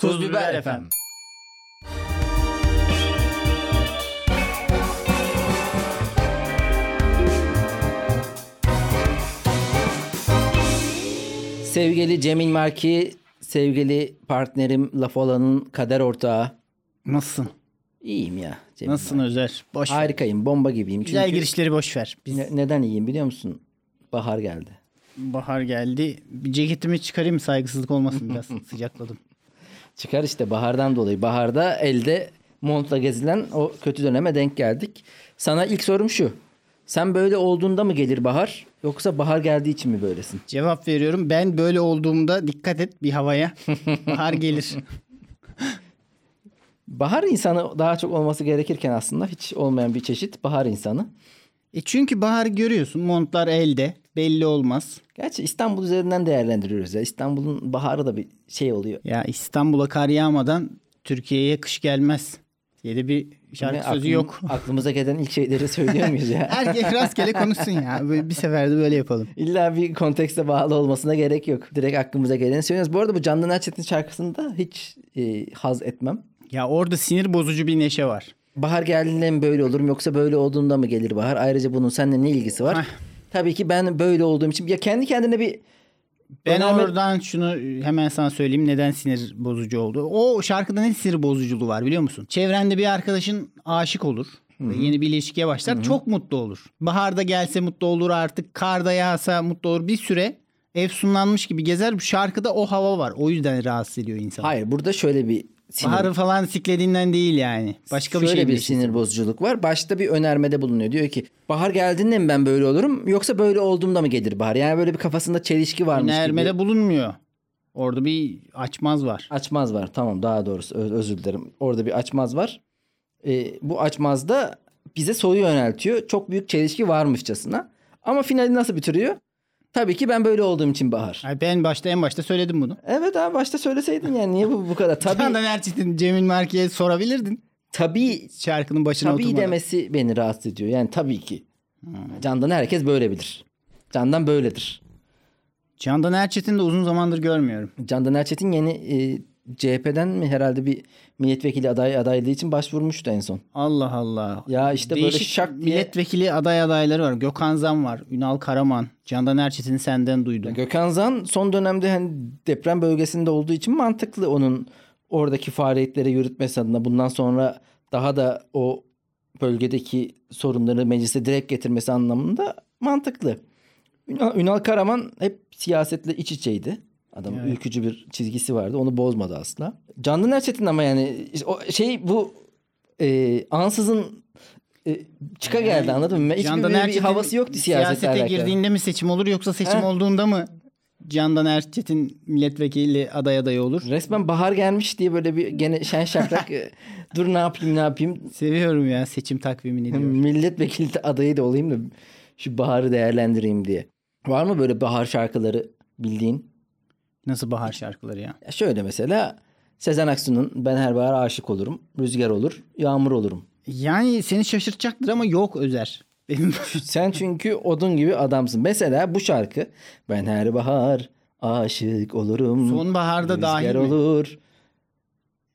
Tuz Biber efendim. Sevgili Cemil Marki, sevgili partnerim Lafola'nın kader ortağı. Nasılsın? İyiyim ya Cemil. Nasılsın Özer? Boş harikayım, bomba gibiyim. Çünkü güzel girişleri boş ver. Neden iyiyim biliyor musun? Bahar geldi. Bahar geldi. Bir ceketimi çıkarayım, saygısızlık olmasın biraz. Sıcakladım. Çıkar işte bahardan dolayı. Baharda elde montla gezilen o kötü döneme denk geldik. Sana ilk sorum şu. Sen böyle olduğunda mı gelir bahar? Yoksa bahar geldiği için mi böylesin? Cevap veriyorum. Ben böyle olduğumda dikkat et bir havaya. Bahar gelir. Bahar insanı daha çok olması gerekirken aslında hiç olmayan bir çeşit bahar insanı. Çünkü bahar görüyorsun. Montlar elde. Belli olmaz. Gerçi İstanbul üzerinden değerlendiriyoruz ya. İstanbul'un baharı da bir şey oluyor. Ya İstanbul'a kar yağmadan Türkiye'ye kış gelmez diye de bir şarkı sözü yok. Aklımıza gelen ilk şeyleri söylüyor muyuz ya? Herkes rastgele konuşsun ya. Böyle bir seferde böyle yapalım. İlla bir kontekste bağlı olmasına gerek yok. Direkt aklımıza geleni söylüyoruz. Bu arada bu Candan Erçetin şarkısında hiç haz etmem. Ya orada sinir bozucu bir neşe var. Bahar geldiğinde mi böyle olurum yoksa böyle olduğunda mı gelir bahar? Ayrıca bunun seninle ne ilgisi var? Heh. Tabii ki ben böyle olduğum için. Ya kendi kendine bir... Ben oradan şunu hemen sana söyleyeyim. Neden sinir bozucu oldu? O şarkıda ne sinir bozuculuğu var biliyor musun? Çevrende bir arkadaşın aşık olur. Hı-hı. Yeni bir ilişkiye başlar. Hı-hı. Çok mutlu olur. Baharda gelse mutlu olur artık. Karda yağsa mutlu olur. Bir süre efsunlanmış gibi gezer. Bu şarkıda o hava var. O yüzden rahatsız ediyor insanı. Hayır, burada şöyle bir... Sinir. Baharı falan siklediğinden değil yani. Başka şöyle bir şey, bir sinir bozuculuk var. Başta bir önermede bulunuyor. Diyor ki bahar geldiğinde mi ben böyle olurum yoksa böyle olduğumda mı gelir bahar? Yani böyle bir kafasında çelişki varmış gibi. Önermede bulunmuyor. Orada bir açmaz var. Açmaz var, tamam, daha doğrusu özür dilerim. Orada bir açmaz var. Bu açmaz da bize soruyu yöneltiyor. Çok büyük çelişki varmışçasına. Ama finali nasıl bitiriyor? Tabii ki ben böyle olduğum için bahar. Ben en başta söyledim bunu. Evet abi, başta söyleseydin yani, niye bu kadar? Tabii. Candan Erçetin, Cemil Marki'ye sorabilirdin. Tabii. Şarkının başına oturmadan. Tabii demesi beni rahatsız ediyor. Yani tabii ki. Candan herkes böyle bilir. Candan böyledir. Candan Erçetin'i de uzun zamandır görmüyorum. Candan Erçetin yeni CHP'den mi herhalde bir milletvekili adaylığı için başvurmuştu en son. Allah Allah. Ya işte değişik böyle şak diye... milletvekili adayları var. Gökhan Zan var. Ünal Karaman. Candan Erçetin'i senden duydum. Gökhan Zan son dönemde hani deprem bölgesinde olduğu için mantıklı onun oradaki faaliyetleri yürütmesi adına. Bundan sonra daha da o bölgedeki sorunları meclise direkt getirmesi anlamında mantıklı. Ünal Karaman hep siyasetle iç içeydi. Adamın evet, ülkücü bir çizgisi vardı. Onu bozmadı asla. Candan Erçetin ama yani o şey bu ansızın çıka geldi, anladın mı? Hiçbir havası yoktu siyasete girdiğinde mi seçim olur yoksa seçim olduğunda mı Candan Erçetin milletvekili adayı olur? Resmen bahar gelmiş diye böyle bir gene şen şakrak dur ne yapayım. Seviyorum ya seçim takvimini diyorum. Milletvekili adayı da olayım da şu baharı değerlendireyim diye. Var mı böyle bahar şarkıları bildiğin? Nasıl bahar şarkıları ya? Şöyle mesela Sezen Aksu'nun ben her bahar aşık olurum, rüzgar olur, yağmur olurum. Yani seni şaşırtacaktır ama yok Özer. Sen çünkü odun gibi adamsın. Mesela bu şarkı ben her bahar aşık olurum. Sonbaharda dahil mi? Rüzgar olur.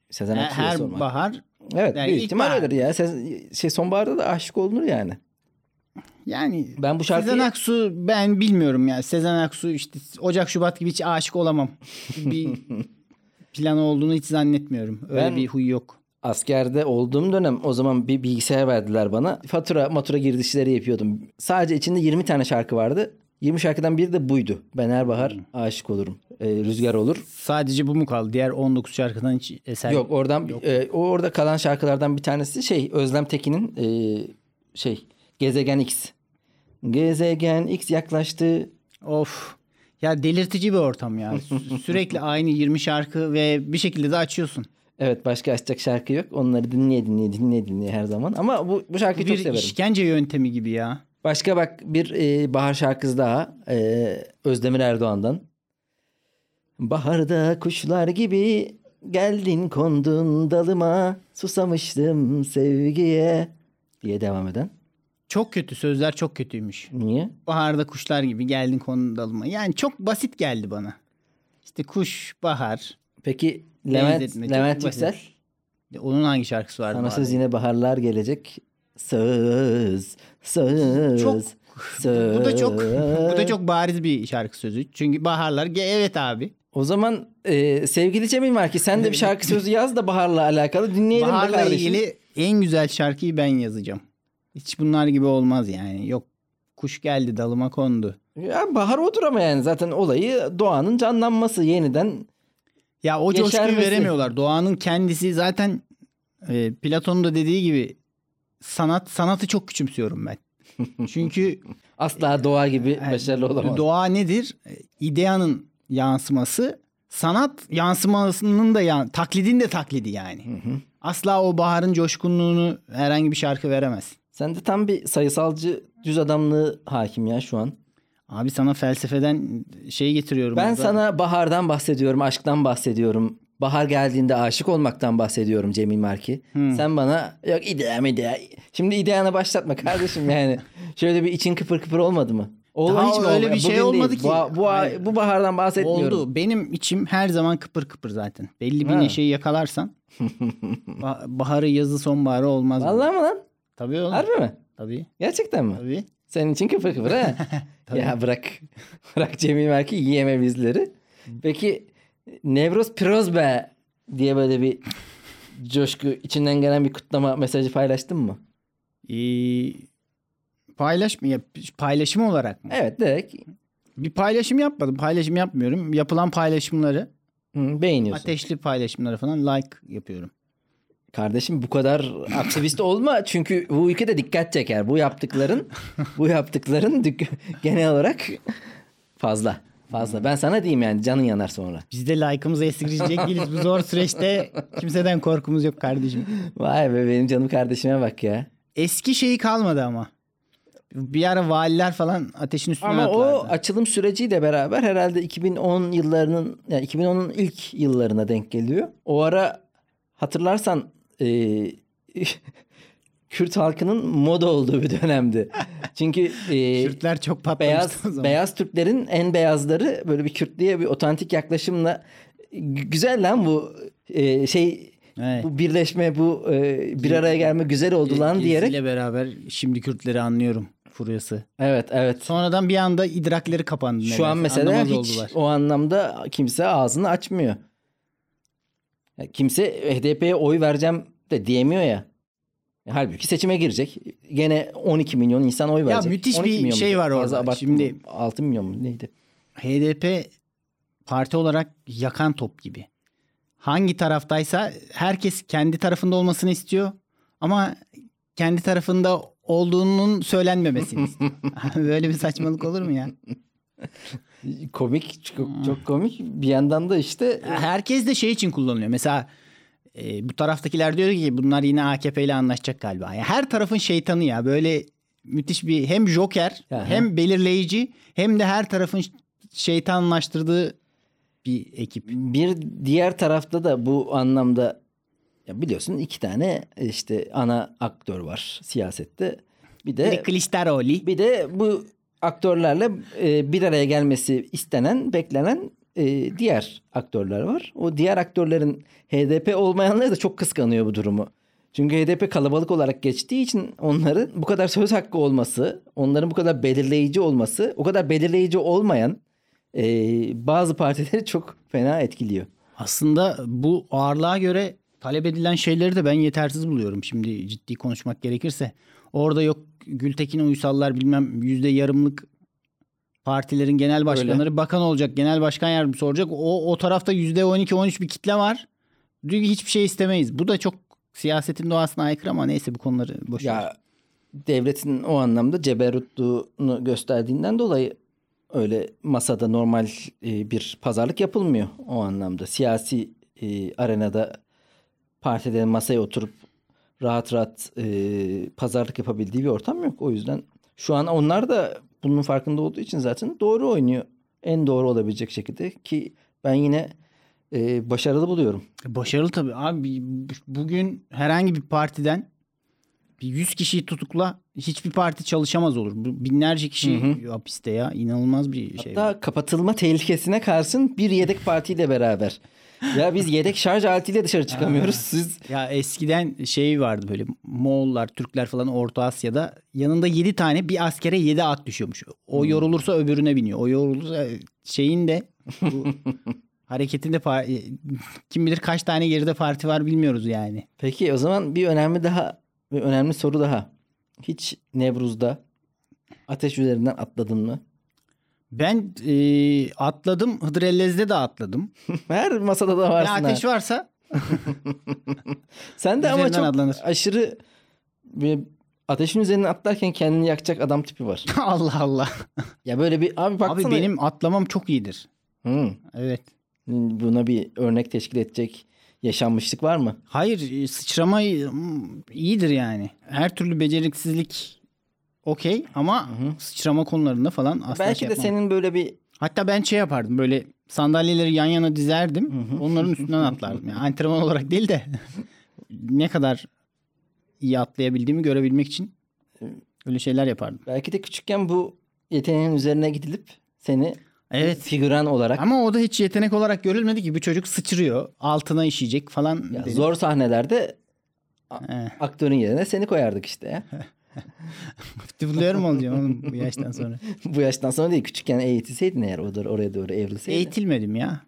Sezen Aksu'ya her sormak. Bahar. Evet, yani büyük ihtimal öyledir ya. Sonbaharda da aşık olunur yani. Yani ben bu şarkıyı... Sezen Aksu ben bilmiyorum ya. Sezen Aksu işte Ocak Şubat gibi hiç aşık olamam. Bir planı olduğunu hiç zannetmiyorum. Öyle bir huyu yok. Askerde olduğum dönem o zaman bir bilgisayar verdiler bana. Fatura girdişleri yapıyordum. Sadece içinde 20 tane şarkı vardı. 20 şarkıdan biri de buydu. Ben her bahar aşık olurum. Rüzgar olur. Sadece bu mu kaldı? Diğer 19 şarkıdan hiç eser yok. Oradan yok. Orada kalan şarkılardan bir tanesi Özlem Tekin'in Gezegen X. Gezegen X yaklaştı. Of. Ya delirtici bir ortam ya. Sürekli aynı 20 şarkı ve bir şekilde de açıyorsun. Evet, başka açacak şarkı yok. Onları dinleye her zaman. Ama bu şarkıyı çok severim. Bir işkence yöntemi gibi ya. Başka bak bir bahar şarkısı daha. Özdemir Erdoğan'dan. Baharda kuşlar gibi geldin kondun dalıma. Susamıştım sevgiye diye devam eden. Çok kötü. Sözler çok kötüymüş. Niye? Baharda kuşlar gibi geldin konu dalıma. Yani çok basit geldi bana. İşte kuş, bahar. Peki Levent Yüksel? Onun hangi şarkısı vardı? Anasız yine baharlar gelecek. Söz. Söz. Bu da çok bariz bir şarkı sözü. Çünkü baharlar evet abi. O zaman sevgili Cemil var ki sen de bir şarkı sözü yaz da baharla alakalı dinleyelim. Baharla ilgili en güzel şarkıyı ben yazacağım. Hiç bunlar gibi olmaz yani. Yok kuş geldi dalıma kondu. Ya bahar odur ama yani zaten olayı doğanın canlanması yeniden. Ya o coşkuyu veremiyorlar. Doğanın kendisi zaten Platon'un da dediği gibi sanatı çok küçümsüyorum ben. Çünkü asla doğa gibi başarılı olamaz. Doğa nedir? İdeanın yansıması, sanat yansımasının da taklidin de taklidi yani. Hı hı. Asla o baharın coşkunluğunu herhangi bir şarkı veremez. Sen de tam bir sayısalcı düz adamlığı hakim ya şu an. Abi sana felsefeden şey getiriyorum. Ben sana bahardan bahsediyorum, aşktan bahsediyorum. Bahar geldiğinde aşık olmaktan bahsediyorum Cemil Marki. Sen bana yok idea. Şimdi ideana başlatma kardeşim yani. Şöyle bir için kıpır kıpır olmadı mı? Hiç öyle bir şey olmadı değil. Ki. Bu bahardan bahsetmiyorum. Oldu. Benim içim her zaman kıpır kıpır zaten. Belli bir neşeyi yakalarsan. Baharı yazı sonbaharı olmaz. Vallahi mı lan? Tabii oğlum. Harbi mi? Tabii. Gerçekten mi? Tabii. Senin için kıpır kıpır ha? Ya bırak Cemil Marki yiyeme bizleri. Peki Nevroz Piroz be diye böyle bir coşku içinden gelen bir kutlama mesajı paylaştın mı? Paylaşım olarak mı? Evet direkt. Bir paylaşım yapmadım. Paylaşım yapmıyorum. Yapılan paylaşımları beğeniyorsun. Ateşli paylaşımlara falan like yapıyorum. Kardeşim bu kadar aktivist olma çünkü bu ülkede dikkat çeker. Bu yaptıkların genel olarak fazla. Ben sana diyeyim yani canın yanar sonra. Biz de like'ımızı esirgeyecek değiliz. Bu zor süreçte kimseden korkumuz yok kardeşim. Vay be benim canım kardeşime bak ya. Eski şeyi kalmadı ama. Bir ara valiler falan ateşin üstüne ama atlardı. Ama o açılım süreciyle beraber herhalde 2010 yıllarının yani 2010'un ilk yıllarına denk geliyor. O ara hatırlarsan Kürt halkının moda olduğu bir dönemdi. Çünkü Kürtler çok patlamıştı o zaman. Beyaz Türklerin en beyazları böyle bir Kürtlüğe bir otantik yaklaşımla güzel lan bu evet. Bu birleşme bu bir araya gelme güzel oldu lan diyerek. Geziyle beraber şimdi Kürtleri anlıyorum furyası. Evet. Sonradan bir anda idrakleri kapandı. Şu an mesela anlamaz hiç oldular. O anlamda kimse ağzını açmıyor. Kimse HDP'ye oy vereceğim de diyemiyor ya. Halbuki seçime girecek. Gene 12 milyon insan oy verecek. Ya müthiş bir şey var orada. Şimdi 6 milyon mu neydi? HDP parti olarak yakan top gibi. Hangi taraftaysa herkes kendi tarafında olmasını istiyor. Ama kendi tarafında olduğunun söylenmemesini istiyor. Böyle bir saçmalık olur mu ya? Komik. Çok komik. Bir yandan da işte. Herkes de şey için kullanılıyor. Mesela bu taraftakiler diyor ki bunlar yine AKP ile anlaşacak galiba. Yani her tarafın şeytanı ya. Böyle müthiş bir hem joker hem belirleyici hem de her tarafın şeytanlaştırdığı bir ekip. Bir diğer tarafta da bu anlamda ya biliyorsun 2 tane işte ana aktör var siyasette. Bir de Kılıçdaroğlu. Bir de bu aktörlerle bir araya gelmesi istenen, beklenen diğer aktörler var. O diğer aktörlerin HDP olmayanları da çok kıskanıyor bu durumu. Çünkü HDP kalabalık olarak geçtiği için onların bu kadar söz hakkı olması, onların bu kadar belirleyici olması, o kadar belirleyici olmayan bazı partileri çok fena etkiliyor. Aslında bu ağırlığa göre talep edilen şeyleri de ben yetersiz buluyorum. Şimdi ciddi konuşmak gerekirse. Orada yok Gültekin Uysallar bilmem %yarımlık partilerin genel başkanları öyle. Bakan olacak. Genel başkan yardımcısı olacak. O tarafta %12-13 bir kitle var. Çünkü hiçbir şey istemeyiz. Bu da çok siyasetin doğasına aykırı ama neyse bu konuları boş ver. Ya devletin o anlamda ceberutluğunu gösterdiğinden dolayı öyle masada normal bir pazarlık yapılmıyor o anlamda. Siyasi arenada partilerin masaya oturup rahat rahat pazarlık yapabildiği bir ortam yok. O yüzden şu an onlar da bunun farkında olduğu için zaten doğru oynuyor. En doğru olabilecek şekilde ki ben yine başarılı buluyorum. Başarılı tabii. Abi bugün herhangi bir partiden 100 kişiyi tutukla hiçbir parti çalışamaz olur. Binlerce kişi hapiste ya. İnanılmaz bir şey. Hatta kapatılma tehlikesine karşın bir yedek partiyle beraber Ya biz yedek şarj aletiyle dışarı çıkamıyoruz. Siz... Ya eskiden şey vardı böyle Moğollar, Türkler falan Orta Asya'da yanında 7 tane bir askere 7 at düşüyormuş. O yorulursa öbürüne biniyor. O yorulursa şeyin de hareketinde kim bilir kaç tane geride parti var bilmiyoruz yani. Peki o zaman bir önemli soru daha. Hiç Nevruz'da ateş üzerinden atladın mı? Ben atladım. Hıdrellez'de de atladım. Her masada da varsın. Ya ateş varsa. Sen de ama çok atlanır. Aşırı ateşin üzerine atlarken kendini yakacak adam tipi var. Allah Allah. Ya böyle bir abi baksana. Abi benim atlamam çok iyidir. Evet. Buna bir örnek teşkil edecek yaşanmışlık var mı? Hayır, sıçrama iyidir yani. Her türlü beceriksizlik okey ama sıçrama konularında falan asla belki şey yapmam. Belki de senin böyle bir... Hatta ben şey yapardım böyle sandalyeleri yan yana dizerdim. Onların üstünden atlardım. Yani antrenman olarak değil de ne kadar iyi atlayabildiğimi görebilmek için öyle şeyler yapardım. Belki de küçükken bu yeteneğin üzerine gidilip seni... Evet. Figüran olarak. Ama o da hiç yetenek olarak görülmedi ki. Bu çocuk sıçrıyor. Altına işeyecek falan. Ya zor sahnelerde aktörün yerine seni koyardık işte. Dublör mü olacağım oğlum bu yaştan sonra? Bu yaştan sonra değil. Küçükken eğitilseydin eğer oraya doğru evrilseydin. Eğitilmedim ya.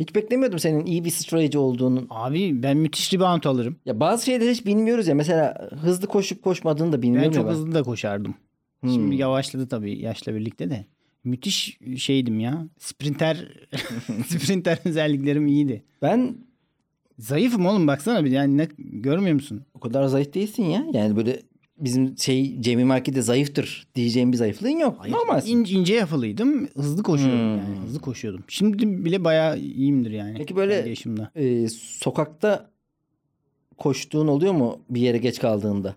Hiç beklemiyordum senin iyi bir sıçrayıcı olduğunu. Abi ben müthiş rebound alırım. Ya bazı şeyleri hiç bilmiyoruz ya. Mesela hızlı koşup koşmadığını da bilmiyorum. Ben çok hızlı da koşardım. Şimdi yavaşladı tabii yaşla birlikte de. Müthiş şeydim ya. Sprinter özelliklerim iyiydi. Ben zayıfım oğlum baksana bir yani görmüyor musun? O kadar zayıf değilsin ya. Yani böyle bizim Cemil Market'te zayıftır diyeceğim bir zayıflığın yok. Hayır, ince yapılıydım. Hızlı koşuyordum yani. Hızlı koşuyordum. Şimdi bile bayağı iyiyimdir yani. Peki böyle sokakta koştuğun oluyor mu bir yere geç kaldığında?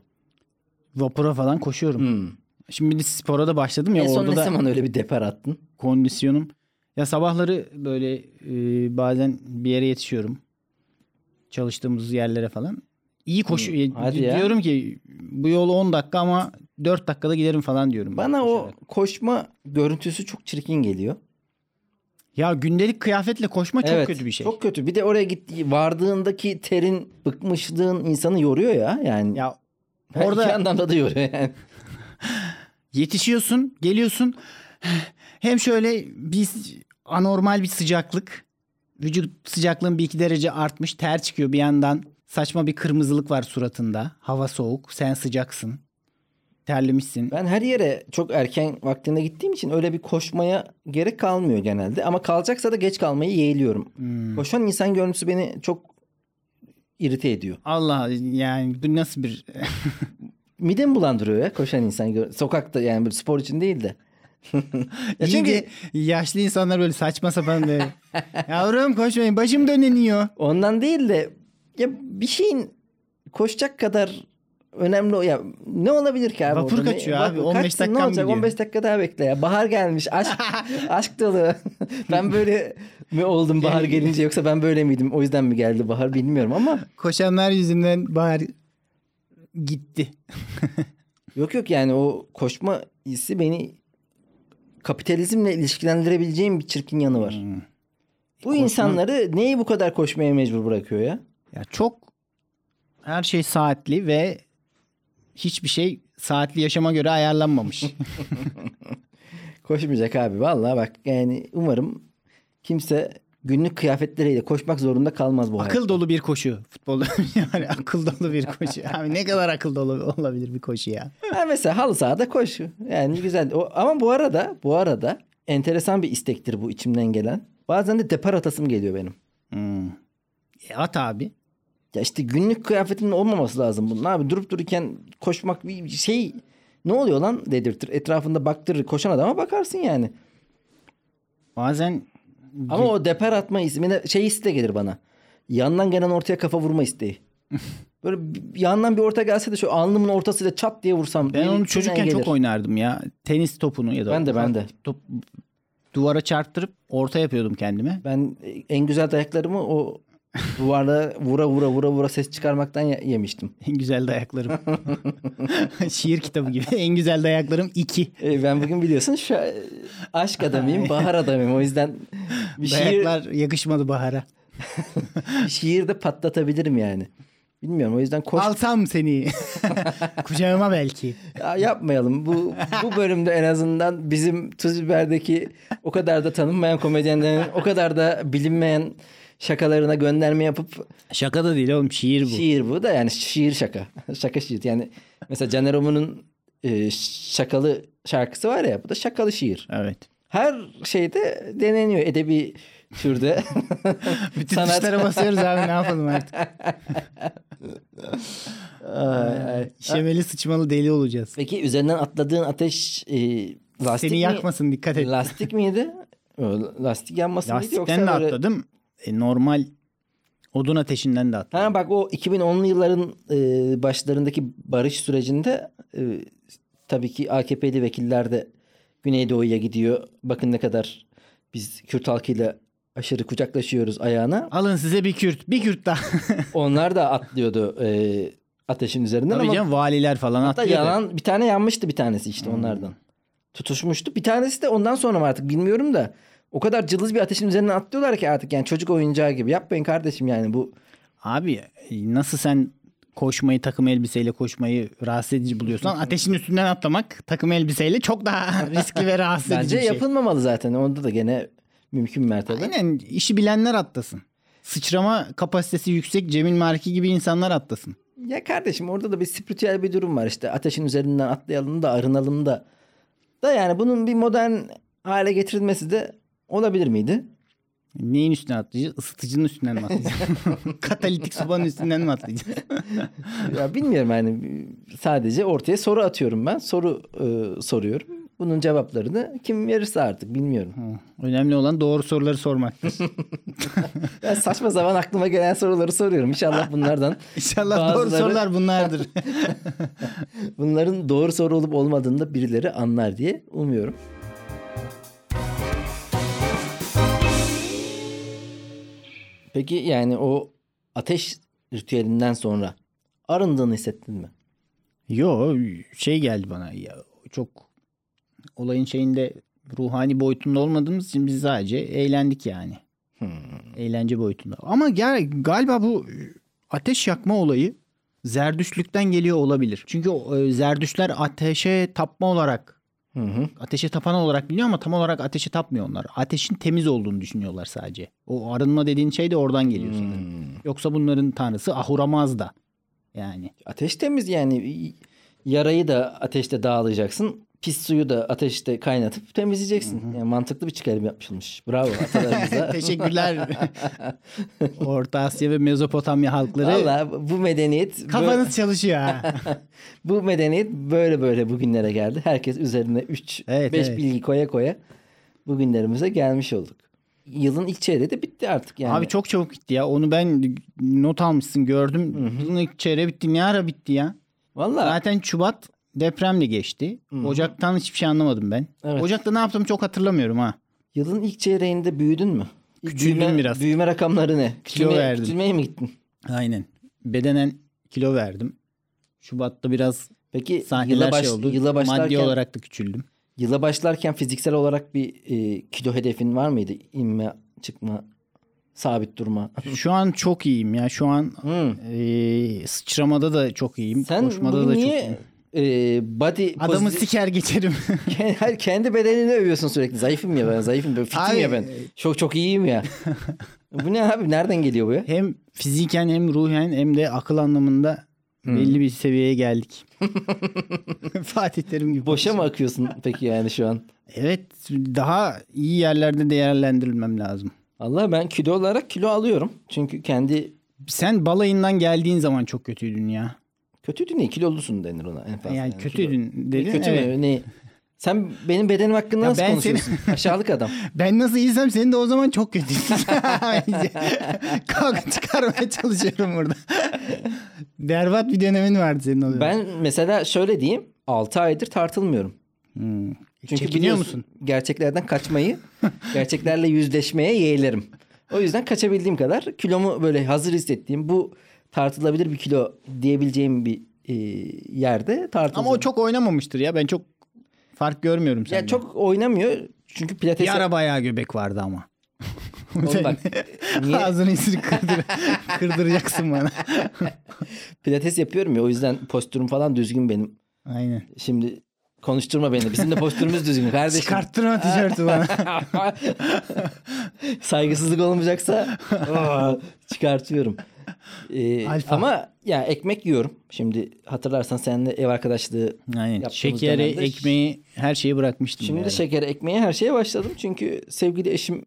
Vapura falan koşuyorum. Şimdi spora da başladım ya. En son ne zaman öyle bir depar attın? Kondisyonum. Ya sabahları böyle bazen bir yere yetişiyorum. Çalıştığımız yerlere falan. İyi koşuyorum. Diyorum ki bu yol 10 dakika ama 4 dakikada giderim falan diyorum. Bana o koşma görüntüsü çok çirkin geliyor. Ya gündelik kıyafetle koşma çok kötü bir şey. Çok kötü. Bir de oraya vardığındaki terin, bıkmışlığın insanı yoruyor ya. Yani. Ya orada... İki anlamda da yoruyor yani. Yetişiyorsun, geliyorsun. Hem şöyle anormal bir sıcaklık. Vücut sıcaklığın 1-2 derece artmış. Ter çıkıyor bir yandan. Saçma bir kırmızılık var suratında. Hava soğuk. Sen sıcaksın. Terlemişsin. Ben her yere çok erken vaktinde gittiğim için öyle bir koşmaya gerek kalmıyor genelde. Ama kalacaksa da geç kalmayı yeğliyorum. Koşan insan görüntüsü beni çok irite ediyor. Allah yani bu nasıl bir... Midemi bulandırıyor ya koşan insan. Sokakta yani böyle spor için değil de. Ya çünkü yaşlı insanlar böyle saçma sapan böyle. Yavrum koşmayın başım döneniyor. Ondan değil de ya bir şeyin koşacak kadar önemli ya ne olabilir ki abi? Vapur kaçıyor abi. 15 dakika mı gidiyor? 15 dakika daha bekle ya. Bahar gelmiş. Aşk dolu. Ben böyle mi oldum bahar gelince yoksa ben böyle miydim? O yüzden mi geldi bahar bilmiyorum ama. Koşanlar yüzünden bahar... Gitti. yok yani o koşma hissi beni kapitalizmle ilişkilendirebileceğim bir çirkin yanı var. İnsanları neyi bu kadar koşmaya mecbur bırakıyor ya? Ya çok her şey saatli ve hiçbir şey saatli yaşama göre ayarlanmamış. Koşmayacak abi vallahi bak yani umarım kimse günlük kıyafetleriyle koşmak zorunda kalmaz bu. Akıl dolu bir koşu futbolda yani akıl dolu bir koşu. Abi ne kadar akıl dolu olabilir bir koşu ya. Ha mesela halı sahada koşu. Yani güzel. Ama bu arada enteresan bir istektir bu içimden gelen. Bazen de depar atasım geliyor benim. At abi. Ya işte günlük kıyafetinin olmaması lazım bunun abi. Durup dururken koşmak bir şey ne oluyor lan dedirtir. Etrafında baktırır koşan adama bakarsın yani. Bazen ama o depar atma ismine hissi de gelir bana. Yandan gelen ortaya kafa vurma isteği. Böyle yandan bir orta gelse de şu alnımın ortasıyla çat diye vursam. Ben onu çocukken çok oynardım ya. Tenis topunu ya da. Ben de. Top, duvara çarptırıp orta yapıyordum kendime. Ben en güzel dayaklarımı o duvarda vura vura ses çıkarmaktan yemiştim. En güzel dayaklarım. Şiir kitabı gibi. En güzel dayaklarım 2. Ben bugün biliyorsun şu aşk adamıyım, bahar adamıyım. O yüzden bir dayaklar yakışmadı bahara. Şiirde patlatabilirim yani. Bilmiyorum, o yüzden koş. Alsam seni kucağıma belki. Ya yapmayalım. Bu bölümde en azından bizim Tuz Biber'deki o kadar da tanınmayan komedyenlerin o kadar da bilinmeyen şakalarına gönderme yapıp. Şaka da değil oğlum, şiir bu. Şiir bu da yani, şiir şaka. Şaka şiir. Yani mesela Caner Umur'un şakalı şarkısı var ya, bu da şakalı şiir. Evet. Her şeyde deneniyor edebi türde. Bütün sanat... dişlere basıyoruz abi, ne yapalım artık. İşemeli sıçmalı deli olacağız. Peki üzerinden atladığın ateş lastik seni yakmasın mi? Dikkat et. Lastik miydi? Lastik yanmasın mıydı? Lastikten de böyle... atladım. Normal odun ateşinden de atladım. Ha, bak o 2010'lu yılların başlarındaki barış sürecinde tabii ki AKP'li vekiller de Güneydoğu'ya gidiyor. Bakın ne kadar biz Kürt halkıyla aşırı kucaklaşıyoruz ayağına. Alın size bir Kürt. Bir Kürt daha. Onlar da atlıyordu ateşin üzerinden. Tabii ama canım, valiler falan atlıyordu. Yalan, bir tane yanmıştı bir tanesi işte onlardan. Tutuşmuştu. Bir tanesi de ondan sonra mı artık bilmiyorum da. O kadar cılız bir ateşin üzerinden atlıyorlar ki artık yani çocuk oyuncağı gibi. Yapmayın kardeşim yani bu. Abi nasıl sen... Koşmayı, takım elbiseyle koşmayı rahatsız edici buluyorsan ateşin üstünden atlamak takım elbiseyle çok daha riskli ve rahatsız edici bir şey. Bence yapılmamalı zaten. Onda da gene mümkün mertebe. Aynen, işi bilenler atlasın. Sıçrama kapasitesi yüksek Cemil Marki gibi insanlar atlasın. Ya kardeşim orada da bir spiritüel bir durum var işte. Ateşin üzerinden atlayalım da arınalım da. Da yani bunun bir modern hale getirilmesi de olabilir miydi? Neyin üstüne atlayacağız? Isıtıcının üstünden mi atlayacağız? Katalitik sobanın üstünden mi atlayacağız? Ya bilmiyorum yani. Sadece ortaya soru atıyorum ben. Soru soruyorum. Bunun cevaplarını kim verirse artık bilmiyorum. Hı. Önemli olan doğru soruları sormaktır. Ben saçma zaman aklıma gelen soruları soruyorum. İnşallah bunlardan. İnşallah bazıları... doğru sorular bunlardır. Bunların doğru soru olup olmadığını da birileri anlar diye umuyorum. Peki yani o ateş ritüelinden sonra arındığını hissettin mi? Yo, şey geldi bana ya, çok olayın şeyinde, ruhani boyutunda olmadığımız için biz sadece eğlendik yani. Eğlence boyutunda. Ama galiba bu ateş yakma olayı Zerdüştlükten geliyor olabilir. Çünkü Zerdüştler ateşe tapma olarak, ateşe tapan olarak biliyor ama tam olarak ateşe tapmıyor onlar. Ateşin temiz olduğunu düşünüyorlar sadece. O arınma dediğin şey de oradan geliyor sanırım. Yoksa bunların tanrısı Ahuramaz da. Yani. Ateş temiz yani. Yarayı da ateşte dağılacaksın. Pis suyu da ateşte kaynatıp temizleyeceksin. Yani mantıklı bir çıkarım yapmışılmış. Bravo atalarımıza. Teşekkürler. Orta Asya ve Mezopotamya halkları. Vallahi bu medeniyet... Kafanız çalışıyor ha. Bu medeniyet böyle bugünlere geldi. Herkes üzerine 3-5 bilgi koya bugünlerimize gelmiş olduk. Yılın ilk çeyreği de bitti artık yani. Abi çok çabuk gitti ya. Onu ben not almışsın, gördüm. Yılın ilk çeyreği bitti. Ne ara bitti ya? Vallahi. Zaten Şubat... Depremle geçti. Ocaktan hiçbir şey anlamadım ben. Evet. Ocak'ta ne yaptım çok hatırlamıyorum ha. Yılın ilk çeyreğinde büyüdün mü? Küçüldün biraz. Büyüme rakamları ne? Küçülmeye mi gittin? Aynen. Bedenen kilo verdim. Şubat'ta biraz sahneler oldu. Yıla başlarken, maddi olarak da küçüldüm. Yıla başlarken fiziksel olarak bir kilo hedefin var mıydı? İnme, çıkma, sabit durma. Şu an çok iyiyim ya. Şu an sıçramada da çok iyiyim. Sen koşmada da çok iyiyim. Adamı siker geçerim. Kendi bedenini övüyorsun sürekli. Zayıfım ya ben, fitim abi, ya ben. Çok iyiyim ya. Bu ne abi? Nereden geliyor bu ya? Hem fiziken hem ruhen hem de akıl anlamında belli bir seviyeye geldik. Fatih Terim gibi. Boşa mı akıyorsun peki yani şu an? Evet. Daha iyi yerlerde değerlendirilmem lazım. Allah, ben kilo olarak kilo alıyorum. Çünkü kendi... Sen balayından geldiğin zaman çok kötüydün ya. Kötüydün ne? Kilolusun denir ona en fazla. Yani kötüydün dedin. Kötü mü? Ne? Sen benim bedenim hakkında nasıl konuşuyorsun? Aşağılık adam. Ben nasıl iyiysem senin de o zaman çok kötüydün. Kavga çıkarmaya çalışıyorum burada. Berbat bir dönemin vardı senin oluyor. Ben mesela şöyle diyeyim. 6 aydır tartılmıyorum. Çünkü biliyor musun? Gerçeklerden kaçmayı, gerçeklerle yüzleşmeye yeğlerim. O yüzden kaçabildiğim kadar kilomu böyle hazır hissettiğim bu... Tartılabilir bir kilo diyebileceğim bir yerde tartılır. Ama o çok oynamamıştır ya. Ben çok fark görmüyorum senden. Ya çok oynamıyor. Çünkü pilatese... Bir ara bayağı göbek vardı ama. Ondan. Niye? Ağzını isir kırdıracaksın bana. Pilates yapıyorum ya, o yüzden postürüm falan düzgün benim. Aynen. Şimdi konuşturma beni. Bizim de postürümüz düzgün kardeşim. Çıkarttırma tişörtü bana. Saygısızlık olmayacaksa çıkartıyorum. Ama ya ekmek yiyorum. Şimdi hatırlarsan seninle ev arkadaşlığı yaptığımız şekeri, dönemde. Ekmeği, her şeyi bırakmıştım. Şimdi yani. Şekeri, ekmeği, her şeye başladım. Çünkü sevgili eşim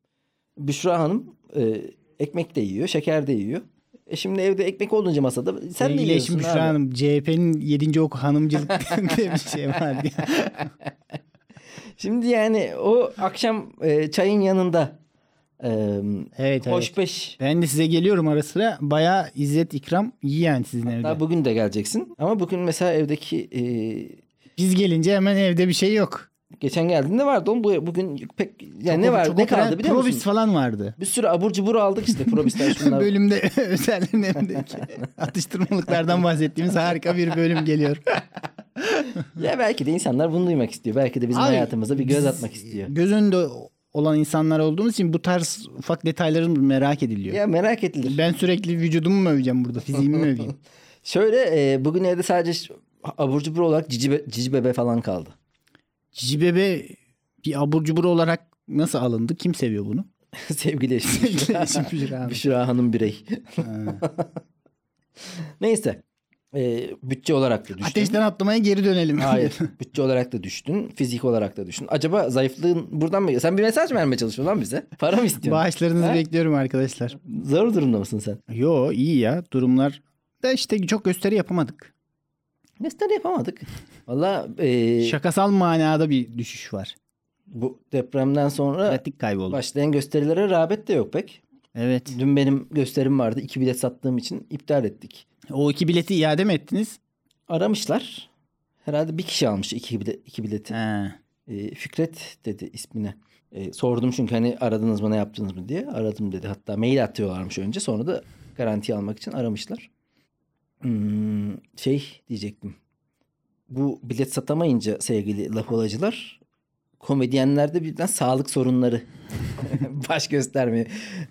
Büşra Hanım ekmek de yiyor, şeker de yiyor. Şimdi evde ekmek olunca masada sen ne yiyorsun abi? Büşra Hanım, CHP'nin 7. oku hanımcılık diye bir şey var diye. Şimdi yani o akşam çayın yanında evet, hoşbeş. Evet. Ben de size geliyorum ara sıra. Bayağı izzet ikram yiyen sizin hatta evde. Hatta bugün de geleceksin. Ama bugün mesela evdeki... Biz gelince hemen evde bir şey yok. Geçen geldiğinde vardı. Bugün pek yani çok ne vardı? Ne kaldı biliyor musun? Probis falan vardı. Bir sürü abur cubur aldık işte, probisler şunlar. Bölümde özelliğin evdeki atıştırmalıklardan bahsettiğimiz harika bir bölüm geliyor. Ya belki de insanlar bunu duymak istiyor. Belki de bizim hayatımıza bir göz atmak istiyor. Göz önünde olan insanlar olduğumuz için bu tarz ufak detaylarımız merak ediliyor. Ya merak edilir. Ben sürekli vücudumu mu öveceğim burada? Fiziğimi mi öveyim? Şöyle bugün evde sadece abur cubur olarak cici bebe falan kaldı. Cici bebe bir abur cubur olarak nasıl alındı? Kim seviyor bunu? Sevgili eşim Büşra Hanım birey. Neyse. Bütçe olarak da düştün. Ateşten atlamaya geri dönelim. Hayır. Bütçe olarak da düştün. Fizik olarak da düştün. Acaba zayıflığın buradan mı? Sen bir mesaj vermeye çalışıyorsun lan bize. Para mı istiyorsun? Bağışlarınızı bekliyorum arkadaşlar. Zor durumda mısın sen? Yo, iyi ya. Durumlar da işte çok gösteri yapamadık. Gösteri yapamadık. Valla... Şakasal manada bir düşüş var. Bu depremden sonra... Pratik kayboldu. Başlayan gösterilere rağbet de yok pek. Evet. Dün benim gösterim vardı. 2 bilet sattığım için iptal ettik. O 2 bileti iade mi ettiniz? Aramışlar. Herhalde bir kişi almış 2 bileti. Fikret dedi ismine. Sordum çünkü hani aradınız mı, ne yaptınız mı diye. Aradım dedi. Hatta mail atıyorlarmış önce. Sonra da garanti almak için aramışlar. Şey diyecektim. Bu bilet satamayınca sevgili lafolacılar, komedyenlerde birden sağlık sorunları baş göstermeye,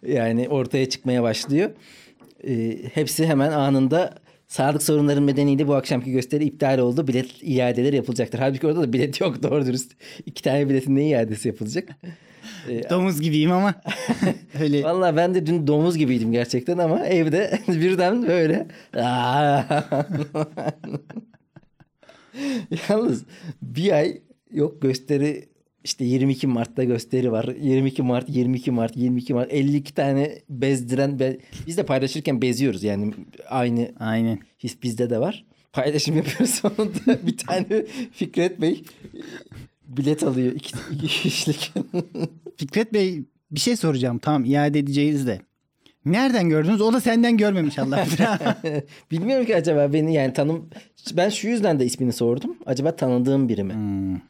yani ortaya çıkmaya başlıyor. Hepsi hemen anında sağlık sorunların nedeniyle bu akşamki gösteri iptal oldu. Bilet iadeleri yapılacaktır. Halbuki orada da bilet yok doğru dürüst. 2 tane biletin ne iadesi yapılacak? Domuz gibiyim ama. Öyle. Vallahi ben de dün domuz gibiydim gerçekten ama evde birden böyle. Yalnız bir ay yok gösteri, işte 22 Mart'ta gösteri var. 22 Mart 52 tane bezdiren. Biz de paylaşırken beziyoruz yani, aynı his bizde de var. Paylaşım yapıyoruz, sonunda bir tane Fikret Bey bilet alıyor 2 kişilik. Fikret Bey, bir şey soracağım, tamam iade edeceğiz de. Nereden gördünüz? O da senden görmemiş Allah. Bilmiyorum ki acaba beni yani ben şu yüzden de ismini sordum. Acaba tanıdığım biri mi?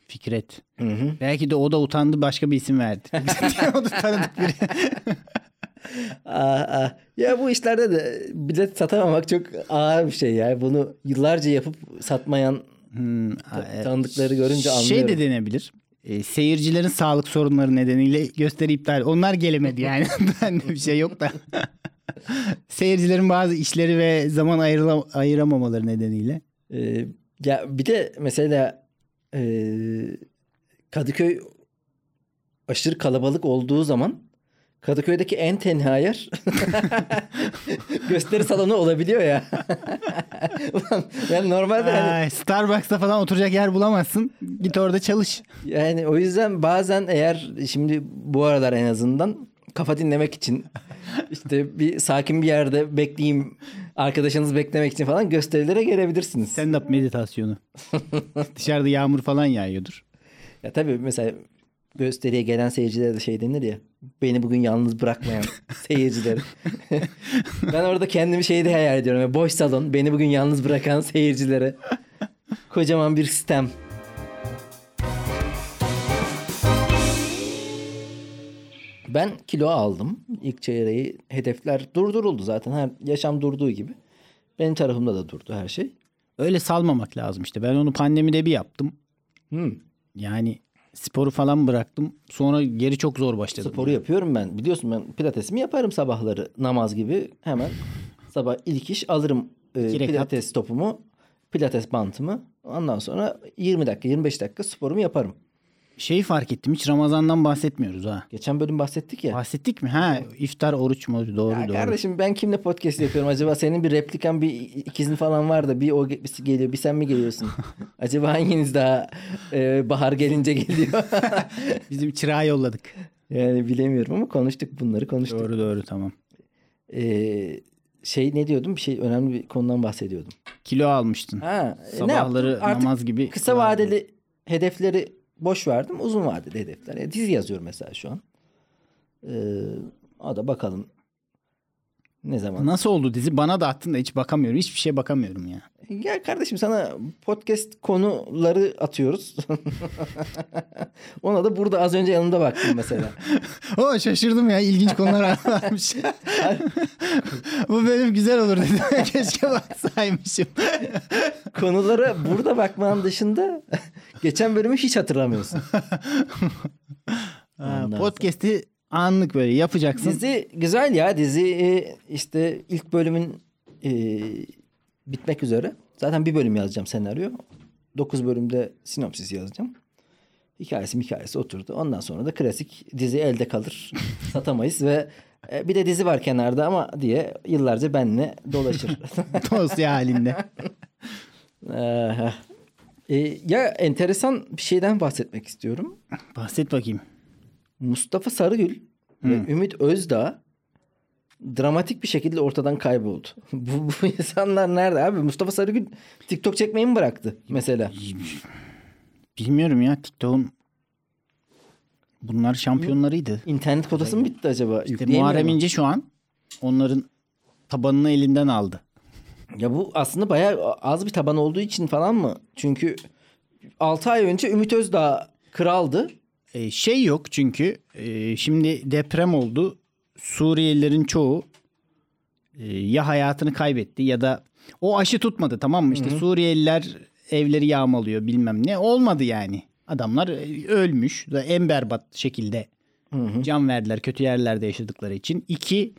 Fikret. Hı-hı. Belki de o da utandı, başka bir isim verdi. O da tanıdık biri. Ya bu işlerde de bilet satamamak çok ağır bir şey ya. Bunu yıllarca yapıp satmayan tanıdıkları görünce anlıyorum. Şey de denebilir. Seyircilerin sağlık sorunları nedeniyle gösteri iptal. Onlar gelemedi yani. Ben de bir şey yok da. Seyircilerin bazı işleri ve zaman ayıramamaları nedeniyle. Ya bir de mesela Kadıköy aşırı kalabalık olduğu zaman Kadıköy'deki en tenha yer gösteri salonu olabiliyor ya. Yani normalde hani Starbucks'ta falan oturacak yer bulamazsın. Git orada çalış. Yani o yüzden bazen, eğer şimdi bu aralar en azından kafa dinlemek için işte bir sakin bir yerde bekleyeyim, arkadaşınızı beklemek için falan gösterilere gelebilirsiniz. Stand-up meditasyonu. Dışarıda yağmur falan yağıyordur. Ya tabii mesela gösteriye gelen seyircilere de şey denir ya. Beni bugün yalnız bırakmayan seyirciler. Ben orada kendimi şeyde hayal ediyorum. Yani boş salon, beni bugün yalnız bırakan seyircilere. Kocaman bir sistem. Ben kilo aldım. İlk çeyreği hedefler durduruldu zaten. Her yaşam durduğu gibi. Benim tarafımda da durdu her şey. Öyle salmamak lazım işte. Ben onu pandemide bir yaptım. Yani... sporu falan bıraktım. Sonra geri çok zor başladım. Sporu yapıyorum ben. Biliyorsun ben pilatesimi yaparım sabahları. Namaz gibi hemen sabah ilk iş alırım pilates topumu, pilates bantımı. Ondan sonra 20 dakika, 25 dakika sporumu yaparım. Şeyi fark ettim, hiç Ramazan'dan bahsetmiyoruz ha. Geçen bölüm bahsettik ya. Bahsettik mi? Ha, iftar, oruç mu? Doğru ya doğru. Kardeşim ben kimle podcast yapıyorum acaba? Senin bir replikan, bir ikizin falan var da bir o geliyor, bir sen mi geliyorsun? Acaba hanginiz daha bahar gelince geliyor? Bizim çırağı yolladık. Yani bilemiyorum ama konuştuk bunları Doğru doğru, tamam. Ne diyordum? Bir şey, önemli bir konudan bahsediyordum. Kilo almıştın. Ha, sabahları namaz gibi. Kısa vadeli hedefleri boş verdim. Uzun vadeli hedefler. Yani dizi yazıyorum mesela şu an. O da bakalım. Ne zaman? Nasıl oldu dizi? Bana da attın da hiç bakamıyorum. Hiçbir şeye bakamıyorum ya. Ya kardeşim sana podcast konuları atıyoruz. Ona da burada az önce yanımda baktım mesela. O şaşırdım ya. İlginç konular atmış. Bu bölüm güzel olur dedim. Keşke baksaymışım. Konulara burada bakmanın dışında geçen bölümü hiç hatırlamıyorsun. Podcast'i anlık böyle yapacaksın. Dizi güzel ya. Dizi işte ilk bölümün bitmek üzere. Zaten bir bölüm yazacağım senaryo. 9 bölümde sinopsis yazacağım. Hikayesi oturdu. Ondan sonra da klasik dizi elde kalır. Satamayız ve bir de dizi var kenarda ama diye yıllarca benimle dolaşır. Dosya halinde. Ya enteresan bir şeyden bahsetmek istiyorum. Bahset bakayım. Mustafa Sarıgül ve Ümit Özdağ dramatik bir şekilde ortadan kayboldu. Bu insanlar nerede abi? Mustafa Sarıgül TikTok çekmeyi mi bıraktı mesela? Bilmiyorum ya, TikTok'un bunlar şampiyonlarıydı. İnternet kodası mı bitti acaba? İşte Muharrem İnce şu an onların tabanını elinden aldı. Ya bu aslında bayağı az bir taban olduğu için falan mı? Çünkü 6 ay önce Ümit Özdağ kraldı. Yok çünkü şimdi deprem oldu. Suriyelilerin çoğu ya hayatını kaybetti ya da o aşı tutmadı, tamam mı? İşte Suriyeliler evleri yağmalıyor bilmem ne. Olmadı yani. Adamlar ölmüş. En berbat şekilde can verdiler kötü yerlerde yaşadıkları için. 2,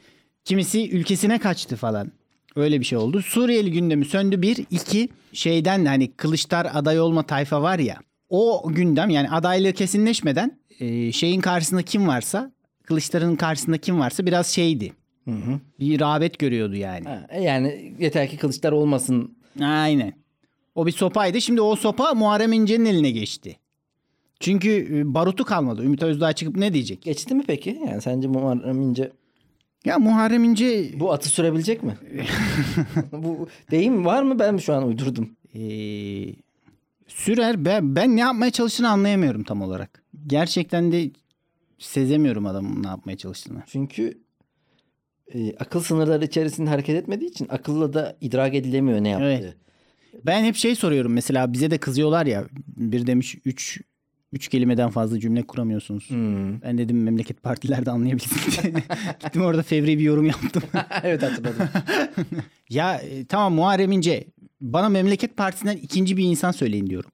kimisi ülkesine kaçtı falan. Öyle bir şey oldu. Suriyeli gündemi söndü 1. 2, şeyden hani Kılıçdar aday olma tayfa var ya. O gündem yani adaylığı kesinleşmeden şeyin karşısında kim varsa, Kılıçdar'ın karşısında kim varsa biraz şeydi. Bir rağbet görüyordu yani. Ha, yani yeter ki Kılıçdar olmasın. Aynen. O bir sopaydı. Şimdi o sopa Muharrem İnce'nin eline geçti. Çünkü barutu kalmadı. Ümit Özdağ çıkıp ne diyecek? Geçti mi peki? Yani sence Muharrem İnce... Ya Muharrem İnce... Bu atı sürebilecek mi? Bu deyim var mı? Ben şu an uydurdum. Sürer. Ben ne yapmaya çalıştığını anlayamıyorum tam olarak. Gerçekten de sezemiyorum adamın ne yapmaya çalıştığını. Çünkü akıl sınırları içerisinde hareket etmediği için akılla da idrak edilemiyor ne yaptığı. Evet. Ben hep soruyorum mesela, bize de kızıyorlar ya, bir demiş 3 kelimeden fazla cümle kuramıyorsunuz. Ben dedim memleket partilerde anlayabilsin diye. Gittim orada fevri bir yorum yaptım. Evet hatırladım. Ya tamam Muharrem İnce, bana memleket partisinden ikinci bir insan söyleyin diyorum.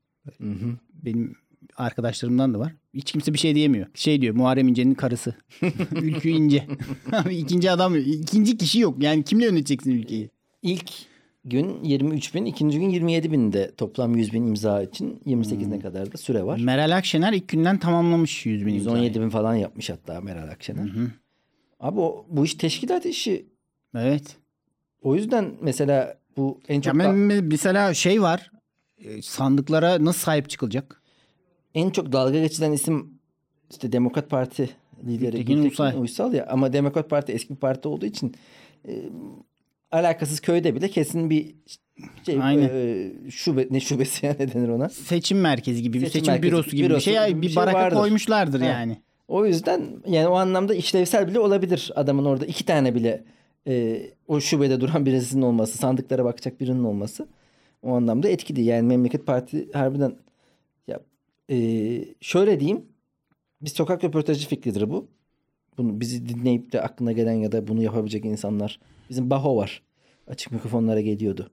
Benim arkadaşlarımdan da var. Hiç kimse bir şey diyemiyor. Diyor Muharrem İnce'nin karısı. Ülkü İnce. İkinci kişi yok. Yani kimle yöneteceksin ülkeyi? İlk gün 23.000, ikinci gün 27.000'de toplam 100.000 imza için 28'ine kadar da süre var. Meral Akşener ilk günden tamamlamış 100.000 imzayı. 117.000 falan yapmış hatta Meral Akşener. Abi bu iş teşkilat işi. Evet. O yüzden mesela bu en çok... mesela var, sandıklara nasıl sahip çıkılacak? En çok dalga geçilen isim işte Demokrat Parti lideri Gültekin Uysal ya, ama Demokrat Parti eski bir parti olduğu için alakasız köyde bile kesin bir şubesi ya, ne denir ona? Seçim merkezi gibi, seçim bürosu gibi bir baraka vardır. Koymuşlardır yani. O yüzden yani o anlamda işlevsel bile olabilir adamın orada 2 tane bile o şubede duran birisinin olması, sandıklara bakacak birinin olması o anlamda etkili. Yani Memleket Parti harbiden ya, şöyle diyeyim, bir sokak röportajı fikridir bu. Bunu bizi dinleyip de aklına gelen ya da bunu yapabilecek insanlar, bizim Baho var. Açık mikrofonlara geliyordu.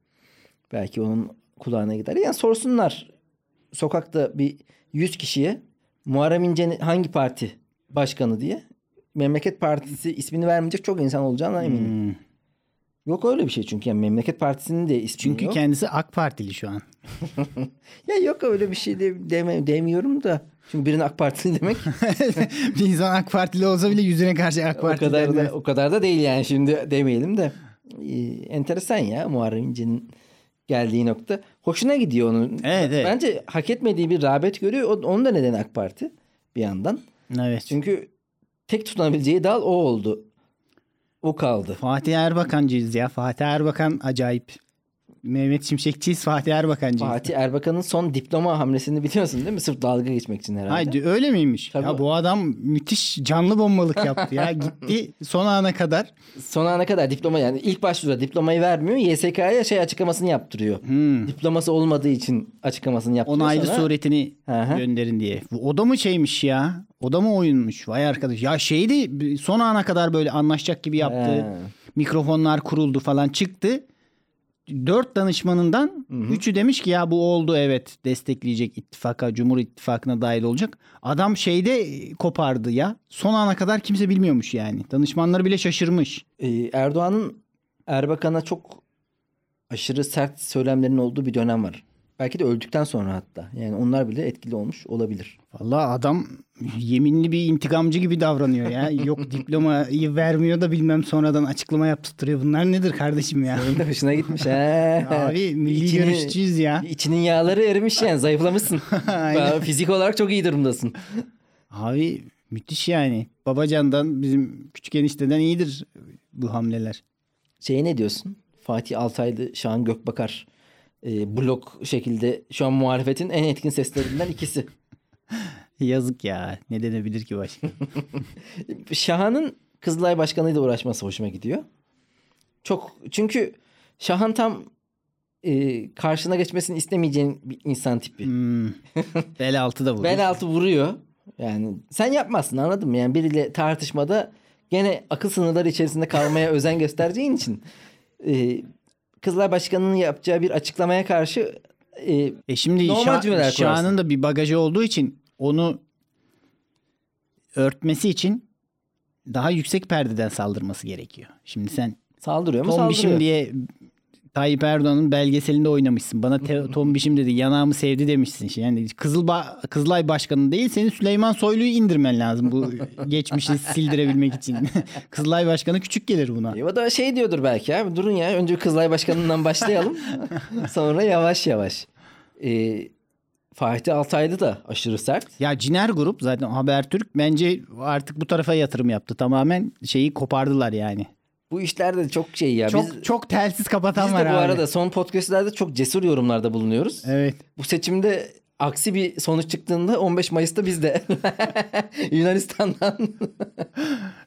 Belki onun kulağına gider. Yani sorsunlar sokakta bir 100 kişiye Muharrem İnce'nin hangi parti başkanı diye Memleket Partisi ismini vermeyecek çok insan olacağına eminim. Hmm. Yok öyle bir şey çünkü yani Memleket Partisi'nin de ismi çünkü yok. Kendisi AK Partili şu an. Ya yok öyle bir şey demiyorum da. Çünkü birinin AK Partili demek. Bir insan AK Partili olsa bile yüzüne karşı AK Partili. O kadar da değil yani şimdi demeyelim de. Enteresan ya Muharrem İnce'nin geldiği nokta. Hoşuna gidiyor onun. Evet. Bence hak etmediği bir rağbet görüyor. Onun da nedeni AK Parti bir yandan. Evet. Çünkü tek tutunabileceği dal o oldu. O kaldı. Fatih Erbakancıyız ya. Fatih Erbakan acayip. Mehmet Şimşekçiyiz, Fatih Erbakancıyız. Fatih Erbakan'ın son diploma hamlesini biliyorsun değil mi? Sırf dalga geçmek için herhalde. Haydi öyle miymiş? Tabii. Ya bu adam müthiş canlı bombalık yaptı ya. Gitti son ana kadar. Son ana kadar diploma yani ilk başvuruda diplomayı vermiyor. YSK'ya açıklamasını yaptırıyor. Hmm. Diploması olmadığı için açıklamasını yaptırıyor. Onaylı sonra suretini gönderin diye. O da mı şeymiş ya? O da mı oyunmuş? Vay arkadaş. Ya şeydi son ana kadar böyle anlaşacak gibi yaptı. Mikrofonlar kuruldu falan çıktı. 4 danışmanından 3'ü demiş ki ya bu oldu evet destekleyecek ittifaka, Cumhur İttifakı'na dahil olacak. Adam şeyde kopardı ya. Son ana kadar kimse bilmiyormuş yani. Danışmanları bile şaşırmış. Erdoğan'ın Erbakan'a çok aşırı sert söylemlerin olduğu bir dönem var. Belki de öldükten sonra hatta. Yani onlar bile etkili olmuş olabilir. Vallahi adam yeminli bir intikamcı gibi davranıyor ya. Yok diplomayı vermiyor da bilmem sonradan açıklama yaptırtıyor. Bunlar nedir kardeşim ya? Senin de hoşuna gitmiş he. Abi milli görüşçüyüz ya. İçinin yağları erimiş yani zayıflamışsın. Fizik olarak çok iyi durumdasın. Abi müthiş yani. Babacan'dan bizim küçük enişteden iyidir bu hamleler. Ne diyorsun? Fatih Altaylı, Şahan Gökbakar. Blok şekilde şu an muhalefetin en etkin seslerinden ikisi. Yazık ya. Ne denebilir ki başka? Şahan'ın Kızılay Başkanı'yla uğraşması hoşuma gidiyor. Çok çünkü Şahan tam karşına geçmesini istemeyeceğin bir insan tipi. Bel altı da vuruyor. Bel altı vuruyor. Yani sen yapmazsın anladın mı? Yani biriyle tartışmada gene akıl sınırları içerisinde kalmaya özen göstereceğin için Kızılay Başkanı'nın yapacağı bir açıklamaya karşı şimdi normal cümleler kurarsın. Şahan'ın da bir bagajı olduğu için onu örtmesi için daha yüksek perdeden saldırması gerekiyor. Şimdi sen saldırıyor mu? Tombişim diye Tayyip Erdoğan'ın belgeselinde oynamışsın. Bana Tombişim dedi yanağımı sevdi demişsin. Yani Kızılay Başkanı değil senin Süleyman Soylu'yu indirmen lazım bu geçmişi sildirebilmek için. Kızılay Başkanı küçük gelir buna. Ya da diyordur belki abi durun ya önce Kızılay Başkanı'ndan başlayalım. Sonra yavaş yavaş. Fatih Altaylı da aşırı sert. Ya Ciner Grup zaten Habertürk bence artık bu tarafa yatırım yaptı. Tamamen kopardılar yani. Bu işlerde de çok ya. Çok telsiz kapatan var abi. Biz de bu arada son podcastlerde çok cesur yorumlarda bulunuyoruz. Evet. Bu seçimde aksi bir sonuç çıktığında 15 Mayıs'ta biz de Yunanistan'dan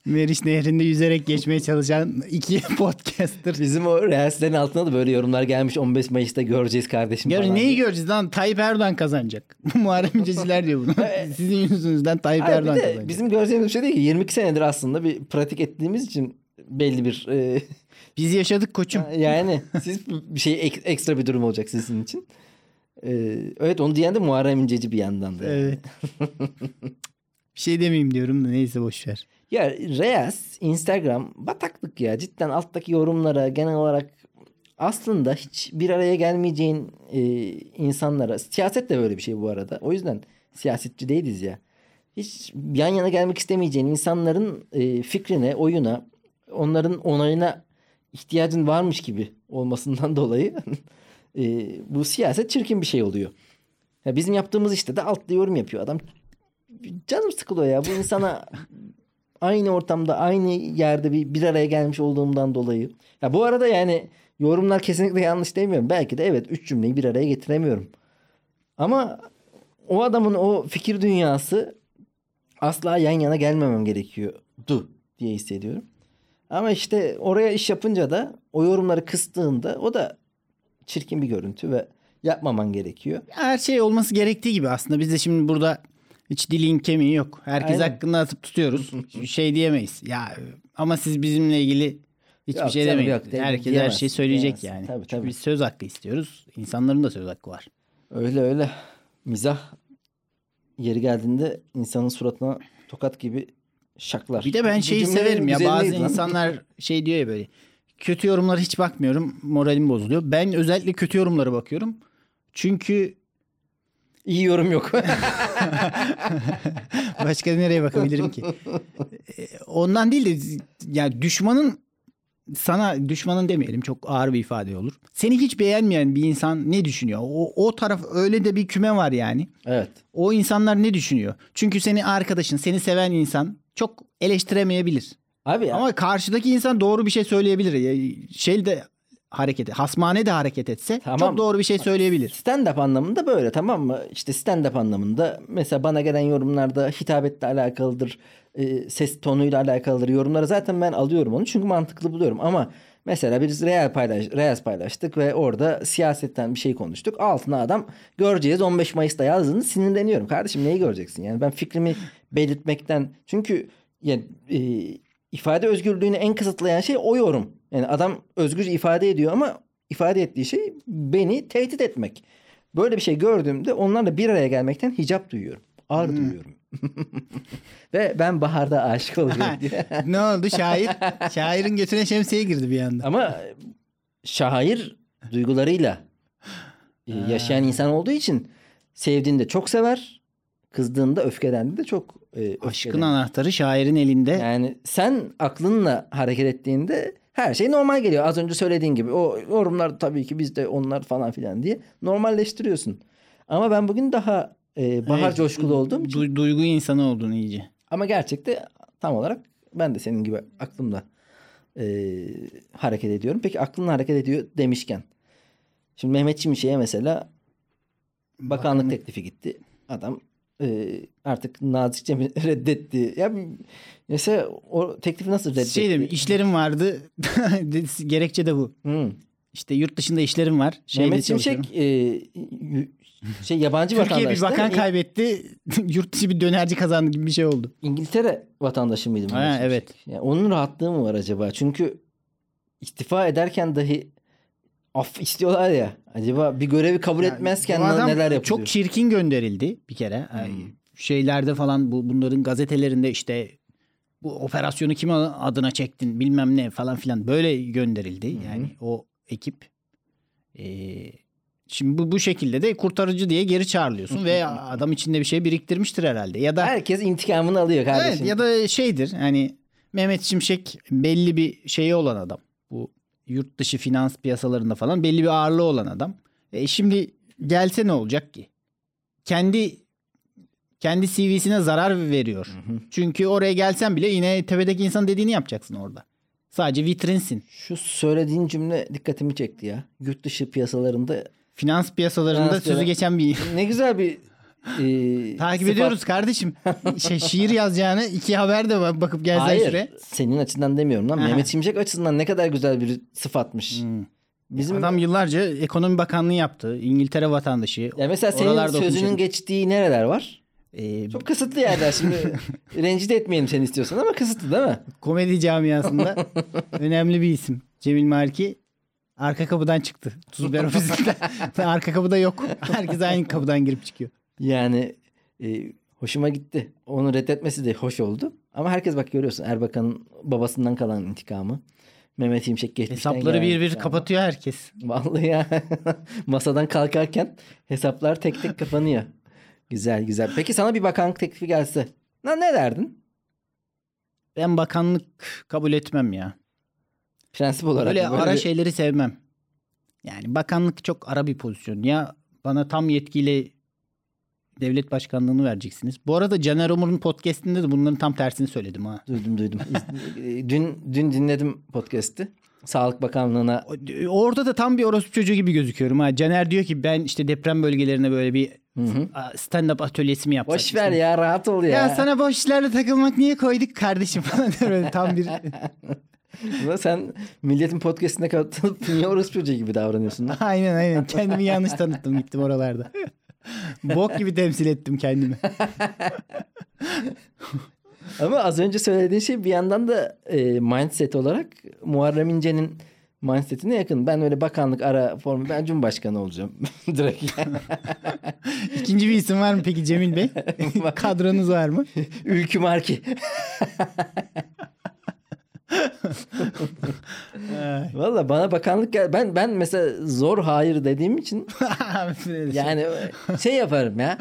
Meriç Nehri'nde yüzerek geçmeye çalışan iki podcaster. Bizim o reelslerin altına da böyle yorumlar gelmiş 15 Mayıs'ta göreceğiz kardeşim. Neyi göreceğiz lan? Tayyip Erdoğan kazanacak. Muharrem İnceciler diyor bunu. Sizin yüzünüzden Tayyip Erdoğan kazanacak. Bizim göreceğimiz bir şey değil ki. 22 senedir aslında bir pratik ettiğimiz için belli bir... Biz yaşadık koçum. Yani siz bir ekstra bir durum olacak sizin için. Evet onu diyen de Muharrem İnceci bir yandan da. Evet. Bir demeyeyim diyorum da neyse boşver. Ya Reels, Instagram bataklık ya. Cidden alttaki yorumlara genel olarak aslında hiç bir araya gelmeyeceğin insanlara. Siyaset de böyle bir şey bu arada. O yüzden siyasetçi değiliz ya. Hiç yan yana gelmek istemeyeceğin insanların fikrine, oyuna... Onların onayına ihtiyacın varmış gibi olmasından dolayı bu siyaset çirkin bir şey oluyor. Ya bizim yaptığımız işte de altta yorum yapıyor adam. Canım sıkılıyor ya bu insana aynı ortamda aynı yerde bir araya gelmiş olduğumdan dolayı. Ya bu arada yani yorumlar kesinlikle yanlış demiyorum. Belki de evet 3 cümleyi bir araya getiremiyorum. Ama o adamın o fikir dünyası asla yan yana gelmemem gerekiyordu diye hissediyorum. Ama işte oraya iş yapınca da o yorumları kıstığında o da çirkin bir görüntü ve yapmaman gerekiyor. Her şey olması gerektiği gibi aslında. Biz de şimdi burada hiç dilin kemiği yok. Herkes hakkında atıp tutuyoruz. Diyemeyiz. Ya ama siz bizimle ilgili hiçbir şey demeyin. Herkes her şeyi söyleyecek yani. Tabii. Biz söz hakkı istiyoruz. İnsanların da söz hakkı var. Öyle. Mizah yeri geldiğinde insanın suratına tokat gibi şaklar. Bir de ben şeyi severim ya, bazı insanlar şey diyor ya böyle, kötü yorumlara hiç bakmıyorum, moralim bozuluyor. Ben özellikle kötü yorumlara bakıyorum. Çünkü iyi yorum yok. Başka nereye bakabilirim ki? Ondan değil de yani düşmanın demeyelim, çok ağır bir ifade olur. Seni hiç beğenmeyen bir insan ne düşünüyor? O taraf, öyle de bir küme var yani. Evet. O insanlar ne düşünüyor? Çünkü seni arkadaşın, seni seven insan çok eleştiremeyebilir. Abi ya. Ama karşıdaki insan doğru bir şey söyleyebilir. Şey de hareketi, hasmane de hareket etse tamam, çok doğru bir şey söyleyebilir. Stand-up anlamında böyle, tamam mı? İşte stand-up anlamında mesela bana gelen yorumlarda hitabetle alakalıdır, ses tonuyla alakalıdır. Yorumları zaten ben alıyorum onu çünkü mantıklı buluyorum. Ama mesela biz Reels paylaştık ve orada siyasetten bir şey konuştuk. Altına adam göreceğiz 15 Mayıs'ta yazdığını, sinirleniyorum. Kardeşim neyi göreceksin? Yani ben fikrimi belirtmekten, çünkü yani ifade özgürlüğünü en kısıtlayan şey o yorum. Yani adam özgürce ifade ediyor ama ifade ettiği şey beni tehdit etmek. Böyle bir şey gördüğümde onlarla bir araya gelmekten hicap duyuyorum. Ağır duyuyorum. Ve ben baharda aşık olacağım diye. Ne oldu şair? Şairin götüne şemsiye girdi bir anda. Ama şair duygularıyla yaşayan insan olduğu için sevdiğinde çok sever, kızdığında öfkelendi de çok öfkelendi. Aşkın anahtarı şairin elinde. Yani sen aklınla hareket ettiğinde her şey normal geliyor. Az önce söylediğin gibi o yorumlar tabii ki biz de onlar falan filan diye normalleştiriyorsun. Ama ben bugün daha bahar evet, coşkulu olduğum için. Duygu insanı oldun iyice. Ama gerçekte tam olarak ben de senin gibi aklımla hareket ediyorum. Peki aklınla hareket ediyor demişken, şimdi Mehmet Şimşek'e mesela bakanlık teklifi gitti. Adam artık nazikçe reddetti. Ya mesela o teklifi nasıl reddetti? Şey dedim, işlerim vardı. Gerekçe de bu. İşte yurt dışında işlerim var. Mehmet Şimşek yabancı vatandaş. Türkiye bir bakan kaybetti. Yurt dışı bir dönerci kazandı gibi bir şey oldu. İngiltere vatandaşı mıydı Mehmet Şimşek? Evet. Yani onun rahatlığı mı var acaba? Çünkü istifa ederken dahi af istiyorlar ya. Acaba bir görevi kabul etmezken neler yapıyor? Çok çirkin gönderildi bir kere. Şeylerde falan, bunların gazetelerinde işte bu operasyonu kim adına çektin bilmem ne falan filan böyle gönderildi. Yani o ekip. Şimdi bu şekilde de kurtarıcı diye geri çağrılıyorsun ve adam içinde bir şey biriktirmiştir herhalde. Ya da herkes intikamını alıyor kardeşim. Evet, ya da şeydir hani Mehmet Şimşek belli bir şeyi olan adam. Bu yurt dışı finans piyasalarında falan belli bir ağırlığı olan adam. Şimdi gelse ne olacak ki? Kendi CV'sine zarar veriyor. Çünkü oraya gelsen bile yine tepedeki insan dediğini yapacaksın orada. Sadece vitrinsin. Şu söylediğin cümle dikkatimi çekti ya. Yurt dışı piyasalarında. Finans piyasalarında sözü geçen bir... Ne güzel bir... Takip ediyoruz kardeşim. Şiir yazacağını iki haber de bakıp gelsen hayır, süre. Senin açısından demiyorum lan. Mehmet Şimşek açısından ne kadar güzel bir sıfatmış. Bizim adam yıllarca ekonomi bakanlığı yaptı. İngiltere vatandaşı. Ya mesela senin sözünün geçtiği nereler var? Çok kısıtlı yerler. Şimdi rencide etmeyelim seni istiyorsan ama kısıtlı değil mi? Komedi camiasında önemli bir isim. Cemil Marki arka kapıdan çıktı. Tuz biber ofisinden. Arka kapıda yok. Herkes aynı kapıdan girip çıkıyor. Yani hoşuma gitti. Onu reddetmesi de hoş oldu. Ama herkes bak görüyorsun Erbakan'ın babasından kalan intikamı. Mehmet Şimşek geçmişten hesapları bir kapatıyor herkes. Vallahi ya. Masadan kalkarken hesaplar tek tek kapanıyor. Güzel güzel. Peki sana bir bakanlık teklifi gelse ne derdin? Ben bakanlık kabul etmem ya. Prensip olarak. Böyle ara şeyleri sevmem. Yani bakanlık çok ara bir pozisyon. Ya bana tam yetkiyle devlet başkanlığını vereceksiniz. Bu arada Caner Umur'un podcast'inde de bunların tam tersini söyledim ha. Duydum. dün dinledim podcast'i. Sağlık Bakanlığı'na. Orada da tam bir orospu çocuğu gibi gözüküyorum ha. Caner diyor ki ben işte deprem bölgelerine böyle bir stand-up atölyesi mi yapsak? Boş ver işte. Ya rahat ol ya. Ya sana boş işlerle takılmak niye koyduk kardeşim falan diyor. Tam bir... Sen milletin podcast'ine katılıp niye orospu çocuğu gibi davranıyorsun? Aynen. Kendimi yanlış tanıttım, gittim oralarda. Bok gibi temsil ettim kendimi. Ama az önce söylediğin şey bir yandan da mindset olarak Muharrem İnce'nin mindsetine yakın. Ben öyle bakanlık ara formu, ben cumhurbaşkanı olacağım direkt. İkinci bir isim var mı peki Cemil Bey? Kadronuz var mı? Ülkü Marki. Valla bana bakanlık gel. Ben mesela zor hayır dediğim için yani şey yaparım ya.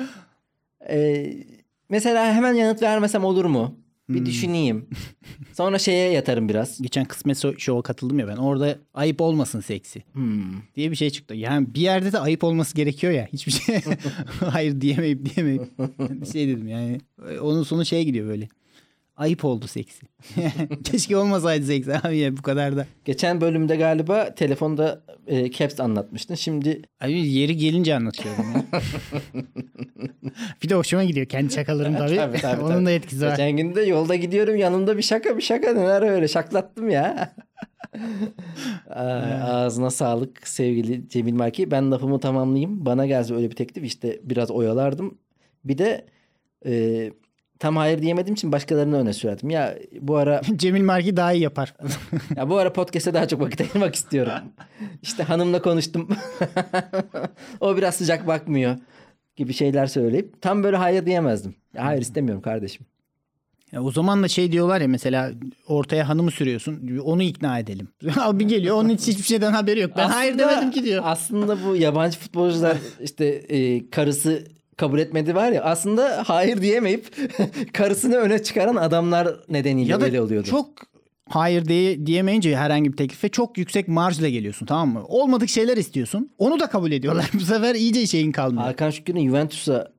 Mesela hemen yanıt vermesem olur mu? Bir düşüneyim. Sonra şeye yatarım biraz. Geçen Kısmet Show'a katıldım ya ben. Orada ayıp olmasın seksi diye bir şey çıktı. Yani bir yerde de ayıp olması gerekiyor ya. Hiçbir şey hayır diyemeyip bir şey dedim yani. Onun sonu şeye gidiyor böyle. Ayıp oldu seksi. Keşke olmasaydı seksi abi ya bu kadar da. Geçen bölümde galiba telefonda caps anlatmıştın. Şimdi abi yeri gelince anlatıyorum. Bir de hoşuma gidiyor kendi şakalarım tabii. Tabii. Onun da etkisi var. Geçen gün de yolda gidiyorum, yanımda bir şaka neler öyle şaklattım ya. Ağzına sağlık sevgili Cemil Marki. Ben lafımı tamamlayayım. Bana gelse öyle bir teklif işte biraz oyalardım. Bir de tam hayır diyemediğim için başkalarını öne sürerdim. Ya bu ara... Cemil Marki daha iyi yapar. Ya bu ara podcast'e daha çok vakit ayırmak istiyorum. İşte hanımla konuştum. O biraz sıcak bakmıyor gibi şeyler söyleyip tam böyle hayır diyemezdim. Ya hayır istemiyorum kardeşim. Ya o zaman da şey diyorlar ya mesela ortaya hanımı sürüyorsun, onu ikna edelim. Abi geliyor, onun hiçbir şeyden haberi yok. Ben aslında, hayır demedim ki diyor. Aslında bu yabancı futbolcular işte karısı... kabul etmedi var ya, aslında hayır diyemeyip karısını öne çıkaran adamlar nedeniyle böyle oluyordu. Çok hayır diyemeyince herhangi bir teklife çok yüksek marjla geliyorsun, tamam mı? Olmadık şeyler istiyorsun. Onu da kabul ediyorlar. Bu sefer iyice şeyin kalmıyor. Hakan Şükür'ün Juventus'a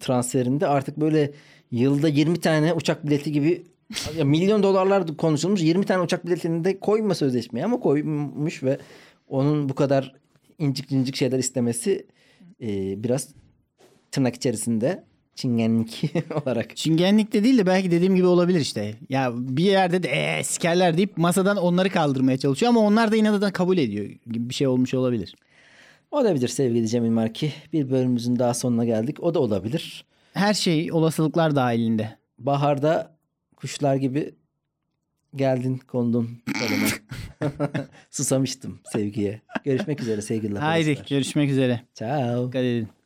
transferinde artık böyle yılda 20 tane uçak bileti gibi milyon dolarlar konuşulmuş. 20 tane uçak biletini de koyma sözleşmeye ama koymuş ve onun bu kadar incik şeyler istemesi biraz tırnak içerisinde çingenlik olarak. Çingenlik de değil de belki dediğim gibi olabilir işte. Ya bir yerde de sikerler deyip masadan onları kaldırmaya çalışıyor ama onlar da inatla kabul ediyor gibi bir şey olmuş olabilir. Olabilir sevgili Cemil Marki. Bir bölümümüzün daha sonuna geldik. O da olabilir. Her şey olasılıklar dahilinde. Baharda kuşlar gibi geldin kondun. Susamıştım sevgiye. Görüşmek üzere sevgili arkadaşlar. Haydi görüşmek üzere. Ciao. Dikkat edin.